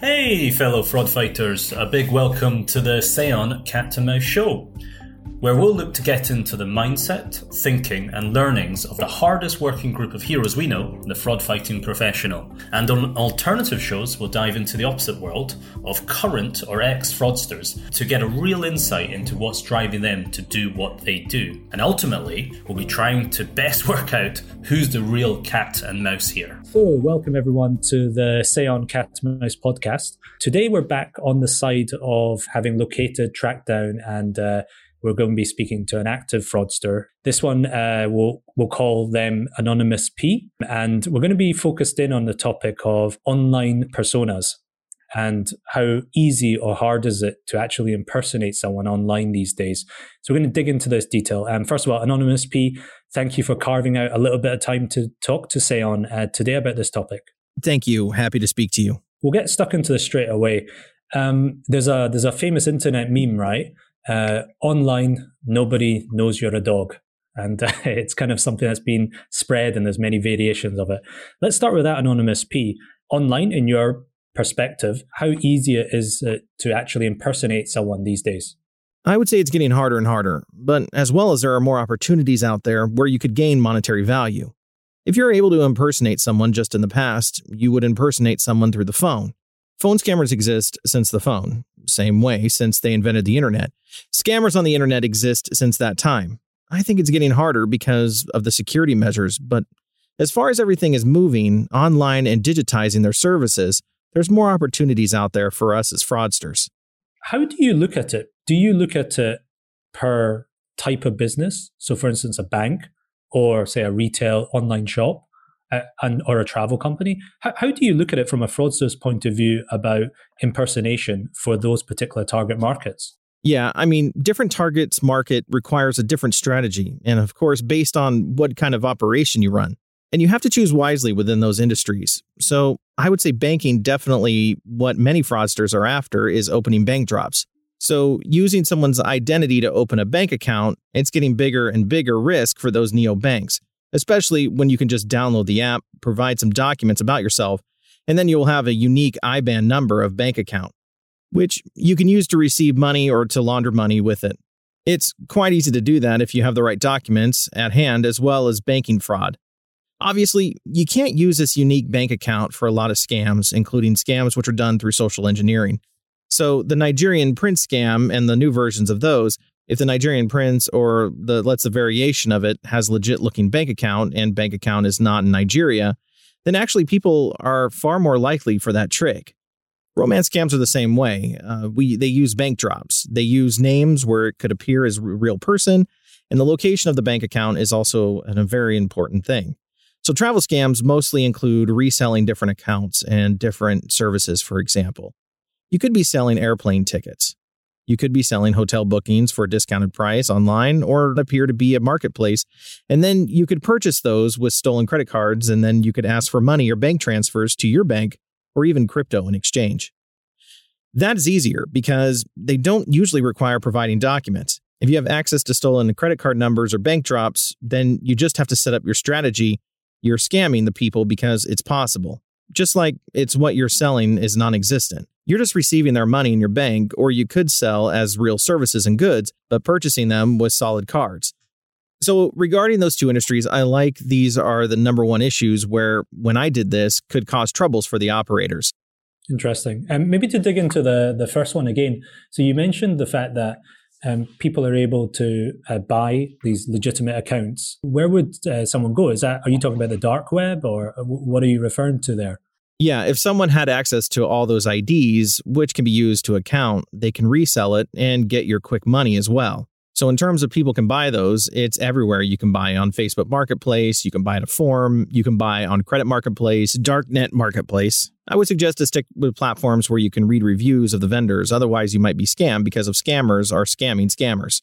Hey fellow fraud fighters, a big welcome to the Seon Cat and Mouse Show, where we'll look to get into the mindset, thinking and learnings of the hardest working group of heroes we know, the fraud fighting professional. And on alternative shows, we'll dive into the opposite world of current or ex-fraudsters to get a real insight into what's driving them to do what they do. And ultimately, we'll be trying to best work out who's the real cat and mouse here. So welcome everyone to the Seon Cat and Mouse podcast. Today, we're back on the side of having located, tracked down and we're going to be speaking to an active fraudster. This one, we'll call them Anonymous P, and we're going to be focused in on the topic of online personas and how easy or hard is it to actually impersonate someone online these days. So we're going to dig into this detail. And first of all, Anonymous P, thank you for carving out a little bit of time to talk to Seon today about this topic. Thank you. Happy to speak to you. We'll get stuck into this straight away. There's a famous internet meme, right? Online, nobody knows you're a dog. And it's kind of something that's been spread and there's many variations of it. Let's start with that, Anonymous P. Online, in your perspective, how easy it is to actually impersonate someone these days? I would say it's getting harder and harder, but as well as there are more opportunities out there where you could gain monetary value. If you're able to impersonate someone just in the past, you would impersonate someone through the phone. Phone scammers exist since the phone. Same way, since they invented the internet. Scammers on the internet exist since that time. I think it's getting harder because of the security measures, but as far as everything is moving online and digitizing their services, there's more opportunities out there for us as fraudsters. How do you look at it? Do you look at it per type of business? So for instance, a bank or say a retail online shop? Or a travel company? How do you look at it from a fraudster's point of view about impersonation for those particular target markets? Yeah, I mean, different targets market requires a different strategy. And of course, based on what kind of operation you run. And you have to choose wisely within those industries. So I would say banking, definitely what many fraudsters are after is opening bank drops. So using someone's identity to open a bank account, it's getting bigger and bigger risk for those neobanks. Especially when you can just download the app, provide some documents about yourself, and then you'll have a unique IBAN number of bank account, which you can use to receive money or to launder money with it. It's quite easy to do that if you have the right documents at hand, as well as banking fraud. Obviously, you can't use this unique bank account for a lot of scams, including scams which are done through social engineering. So the Nigerian prince scam and the new versions of those, if the Nigerian prince or the variation of it has legit looking bank account and bank account is not in Nigeria, then actually people are far more likely for that trick. Romance scams are the same way. They use bank drops. They use names where it could appear as a real person. And the location of the bank account is also a very important thing. So travel scams mostly include reselling different accounts and different services. For example, you could be selling airplane tickets. You could be selling hotel bookings for a discounted price online or appear to be a marketplace. And then you could purchase those with stolen credit cards, and then you could ask for money or bank transfers to your bank or even crypto in exchange. That is easier because they don't usually require providing documents. If you have access to stolen credit card numbers or bank drops, then you just have to set up your strategy. You're scamming the people because it's possible. Just like it's what you're selling is non-existent. You're just receiving their money in your bank, or you could sell as real services and goods, but purchasing them with solid cards. So regarding those two industries, I like these are the number one issues where when I did this could cause troubles for the operators. Interesting. And maybe to dig into the first one again. So you mentioned the fact that people are able to buy these legitimate accounts. Where would someone go? Are you talking about the dark web or what are you referring to there? Yeah, if someone had access to all those IDs, which can be used to account, they can resell it and get your quick money as well. So in terms of people can buy those, it's everywhere. You can buy on Facebook Marketplace, you can buy at a forum, you can buy on Credit Marketplace, Darknet Marketplace. I would suggest to stick with platforms where you can read reviews of the vendors. Otherwise, you might be scammed because of scammers are scamming scammers.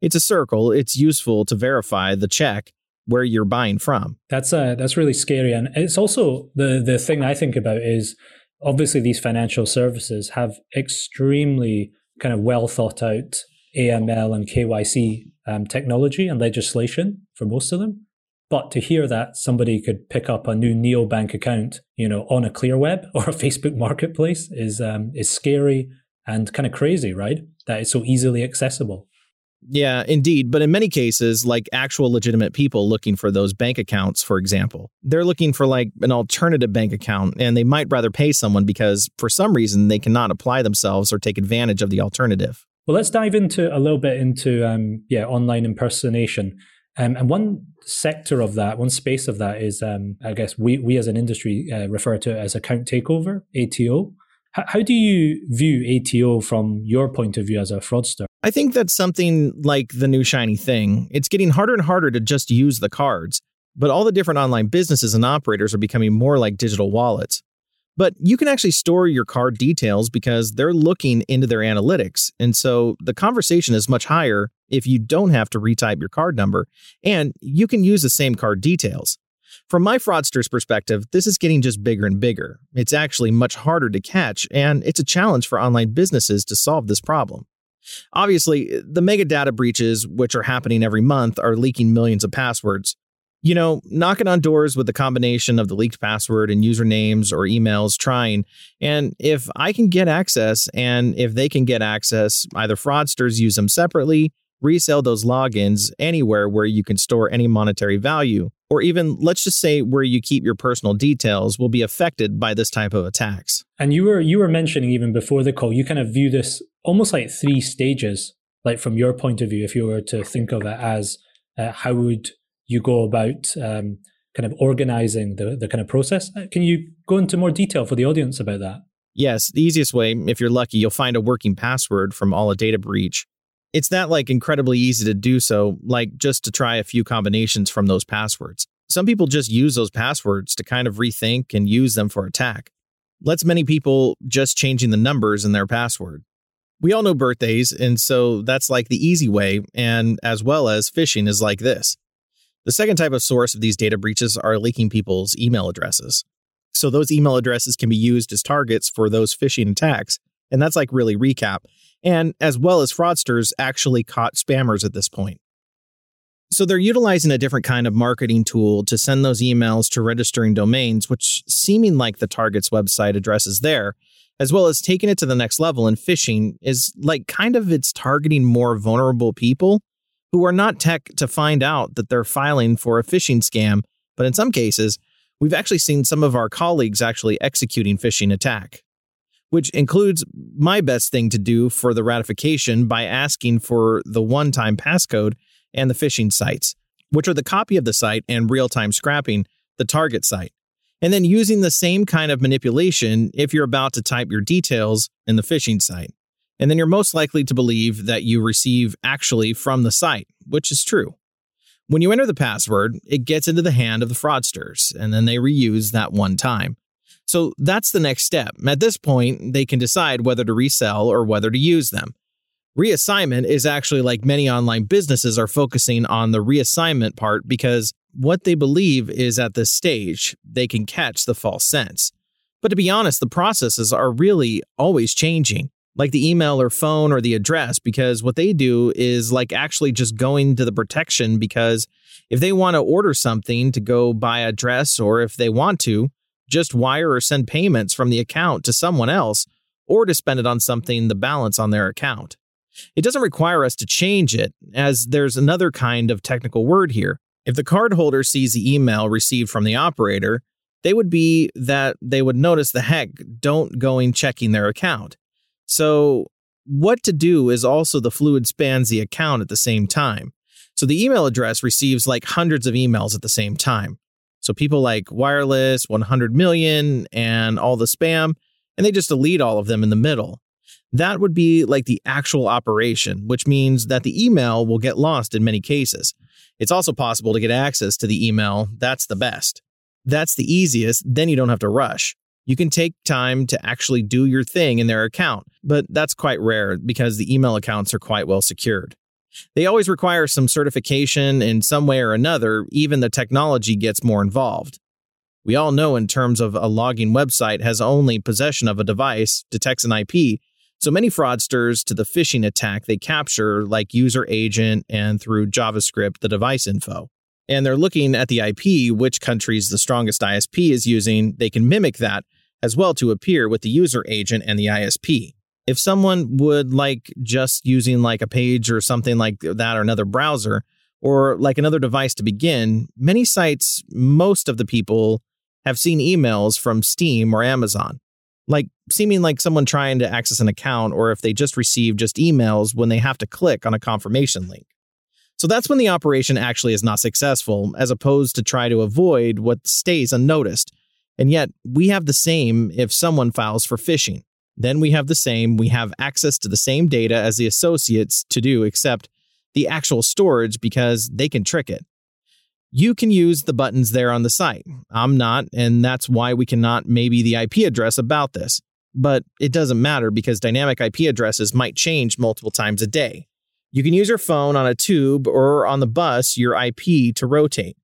It's a circle. It's useful to verify the check where you're buying from. That's really scary. And it's also the thing I think about is obviously these financial services have extremely kind of well thought out AML and KYC technology and legislation for most of them. But to hear that somebody could pick up a new neobank account, you know, on a clear web or a Facebook marketplace is scary and kind of crazy, right? That it's so easily accessible. Yeah, indeed. But in many cases, like actual legitimate people looking for those bank accounts, for example, they're looking for like an alternative bank account, and they might rather pay someone because for some reason they cannot apply themselves or take advantage of the alternative. Well, let's dive into a little bit into online impersonation. And one sector of that, one space of that is, I guess we as an industry refer to it as account takeover, ATO. How do you view ATO from your point of view as a fraudster? I think that's something like the new shiny thing. It's getting harder and harder to just use the cards, but all the different online businesses and operators are becoming more like digital wallets. But you can actually store your card details because they're looking into their analytics. And so the conversation is much higher if you don't have to retype your card number, and you can use the same card details. From my fraudster's perspective, this is getting just bigger and bigger. It's actually much harder to catch, and it's a challenge for online businesses to solve this problem. Obviously, the mega data breaches, which are happening every month, are leaking millions of passwords. You know, knocking on doors with the combination of the leaked password and usernames or emails, trying. And if I can get access and if they can get access, either fraudsters use them separately, resell those logins anywhere where you can store any monetary value, or even let's just say where you keep your personal details will be affected by this type of attacks. And you were mentioning even before the call, you kind of view this almost like three stages, like from your point of view, if you were to think of it as how would you go about kind of organizing the kind of process. Can you go into more detail for the audience about that? Yes, the easiest way, if you're lucky, you'll find a working password from all a data breach. It's not like incredibly easy to do so, like just to try a few combinations from those passwords. Some people just use those passwords to kind of rethink and use them for attack. Let's many people just changing the numbers in their password. We all know birthdays, and so that's like the easy way, and as well as phishing is like this. The second type of source of these data breaches are leaking people's email addresses. So those email addresses can be used as targets for those phishing attacks. And that's like really recap. And as well as fraudsters actually caught spammers at this point. So they're utilizing a different kind of marketing tool to send those emails to registering domains, which seeming like the target's website address is there, as well as taking it to the next level. And phishing is like kind of it's targeting more vulnerable people who are not tech to find out that they're filing for a phishing scam. But in some cases, we've actually seen some of our colleagues actually executing phishing attack, which includes my best thing to do for the ratification by asking for the one-time passcode and the phishing sites, which are the copy of the site and real-time scrapping the target site. And then using the same kind of manipulation if you're about to type your details in the phishing site. And then you're most likely to believe that you receive actually from the site, which is true. When you enter the password, it gets into the hand of the fraudsters, and then they reuse that one time. So that's the next step. At this point, they can decide whether to resell or whether to use them. Reassignment is actually like many online businesses are focusing on the reassignment part because what they believe is at this stage, they can catch the false sense. But to be honest, the processes are really always changing, like the email or phone or the address, because what they do is like actually just going to the protection because if they want to order something to go by a dress or if they want to, just wire or send payments from the account to someone else or to spend it on something, the balance on their account. It doesn't require us to change it as there's another kind of technical word here. If the cardholder sees the email received from the operator, they would notice the heck don't going checking their account. So what to do is also the fluid spans the account at the same time. So the email address receives like hundreds of emails at the same time. So people like wireless, 100 million, and all the spam, and they just delete all of them in the middle. That would be like the actual operation, which means that the email will get lost in many cases. It's also possible to get access to the email. That's the best. That's the easiest. Then you don't have to rush. You can take time to actually do your thing in their account, but that's quite rare because the email accounts are quite well secured. They always require some certification in some way or another, even the technology gets more involved. We all know in terms of a logging website has only possession of a device, detects an IP, so many fraudsters to the phishing attack they capture like user agent and through JavaScript the device info. and they're looking at the IP, which countries the strongest ISP is using. They can mimic that as well to appear with the user agent and the ISP. If someone would like just using like a page or something like that, or another browser, or like another device to begin, many sites, most of the people have seen emails from Steam or Amazon, like seeming like someone trying to access an account, or if they just receive just emails when they have to click on a confirmation link. So that's when the operation actually is not successful, as opposed to try to avoid what stays unnoticed. And yet we have the same if someone files for phishing. Then we have the same. We have access to the same data as the associates to do, except the actual storage, because they can trick it. You can use the buttons there on the site. I'm not, and that's why we cannot maybe the IP address about this. But it doesn't matter, because dynamic IP addresses might change multiple times a day. You can use your phone on a tube or on the bus, your IP to rotate.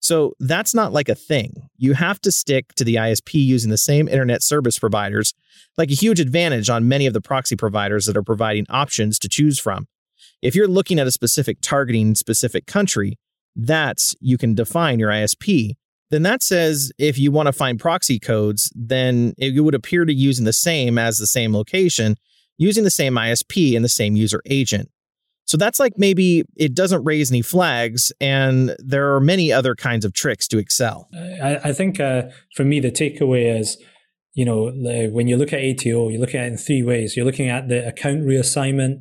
So that's not like a thing. You have to stick to the ISP using the same internet service providers, like a huge advantage on many of the proxy providers that are providing options to choose from. If you're looking at a specific targeting specific country, that's you can define your ISP. Then that says if you want to find proxy codes, then it would appear to using the same as the same location, using the same ISP and the same user agent. So that's like maybe it doesn't raise any flags, and there are many other kinds of tricks to Excel. I think for me, the takeaway is, you know, when you look at ATO, you look at it in three ways. You're looking at the account reassignment,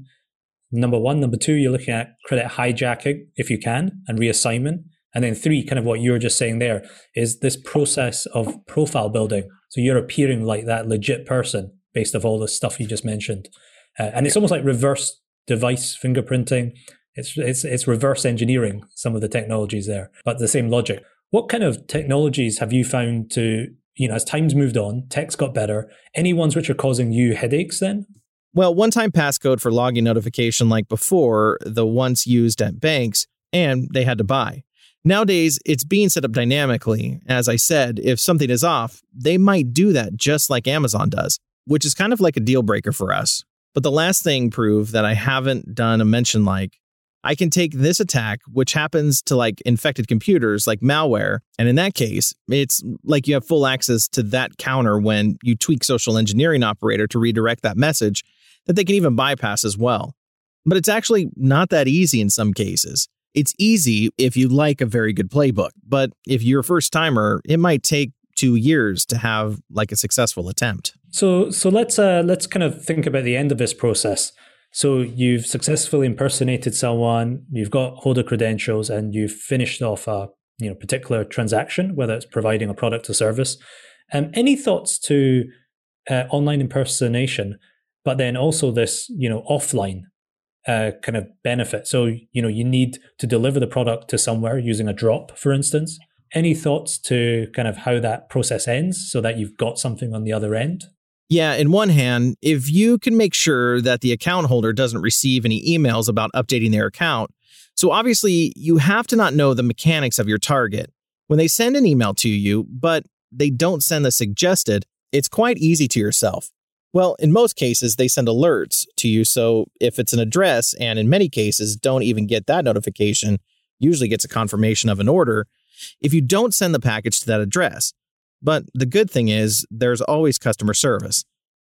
number one. Number two, you're looking at credit hijacking, if you can, and reassignment. And then three, kind of what you were just saying there, is this process of profile building. So you're appearing like that legit person based off all the stuff you just mentioned. And it's almost like reverse device fingerprinting. It's reverse engineering some of the technologies there, but the same logic. What kind of technologies have you found to, you know, as time's moved on, tech's got better, any ones which are causing you headaches then? Well, one-time passcode for login notification like before, the once used at banks, and they had to buy. Nowadays, it's being set up dynamically. As I said, if something is off, they might do that just like Amazon does, which is kind of like a deal breaker for us. But the last thing proved that I haven't done a mention, like, I can take this attack, which happens to like infected computers like malware. And in that case, it's like you have full access to that counter when you tweak social engineering operator to redirect that message that they can even bypass as well. But it's actually not that easy in some cases. It's easy if you like a very good playbook, but if you're a first timer, it might take 2 years to have like a successful attempt. So let's kind of think about the end of this process. So you've successfully impersonated someone, you've got holder credentials, and you've finished off a particular transaction, whether it's providing a product or service. Any thoughts to online impersonation, but then also this offline kind of benefit? So you need to deliver the product to somewhere using a drop, for instance. Any thoughts to kind of how that process ends so that you've got something on the other end? Yeah, in one hand, if you can make sure that the account holder doesn't receive any emails about updating their account. So obviously, you have to not know the mechanics of your target. When they send an email to you, but they don't send the suggested, it's quite easy to yourself. Well, in most cases, they send alerts to you. So if it's an address, and in many cases, don't even get that notification, usually gets a confirmation of an order, if you don't send the package to that address. But the good thing is there's always customer service.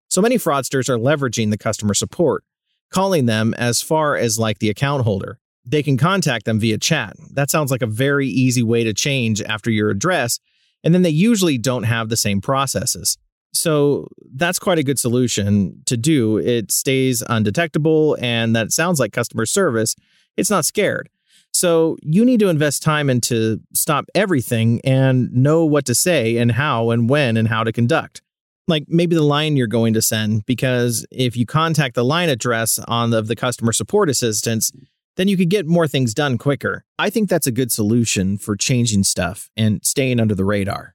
So many fraudsters are leveraging the customer support, calling them as far as like the account holder. They can contact them via chat. That sounds like a very easy way to change after your address. And then they usually don't have the same processes. So that's quite a good solution to do. It stays undetectable, and that sounds like customer service. It's not scared. So you need to invest time into stop everything and know what to say and how and when and how to conduct. Like maybe the line you're going to send, because if you contact the line address on the customer support assistance, then you could get more things done quicker. I think that's a good solution for changing stuff and staying under the radar.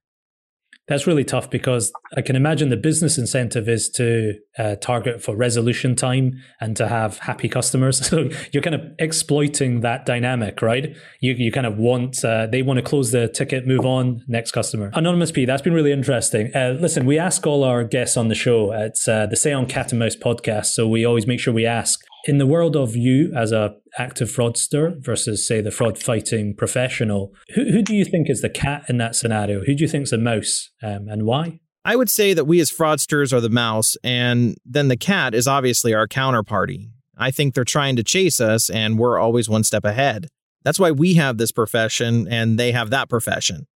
That's really tough, because I can imagine the business incentive is to target for resolution time and to have happy customers. So you're kind of exploiting that dynamic, right? You kind of want, they want to close the ticket, move on, next customer. Anonymous P, that's been really interesting. Listen, we ask all our guests on the show. It's the Seon Cat and Mouse podcast. So we always make sure we ask, In the world of you as an active fraudster versus, say, the fraud fighting professional, who do you think is the cat in that scenario? Who do you think is the mouse and why? I would say that we as fraudsters are the mouse, and then the cat is obviously our counterparty. I think they're trying to chase us, and we're always one step ahead. That's why we have this profession and they have that profession.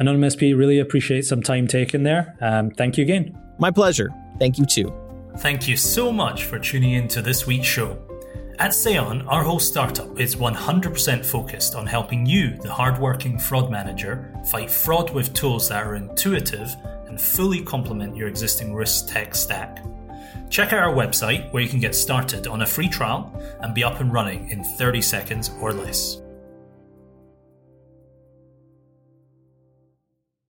Anonymous P, really appreciate some time taken there. Thank you again. My pleasure. Thank you too. Thank you so much for tuning in to this week's show. At Seon, our whole startup is 100% focused on helping you, the hardworking fraud manager, fight fraud with tools that are intuitive and fully complement your existing risk tech stack. Check out our website where you can get started on a free trial and be up and running in 30 seconds or less.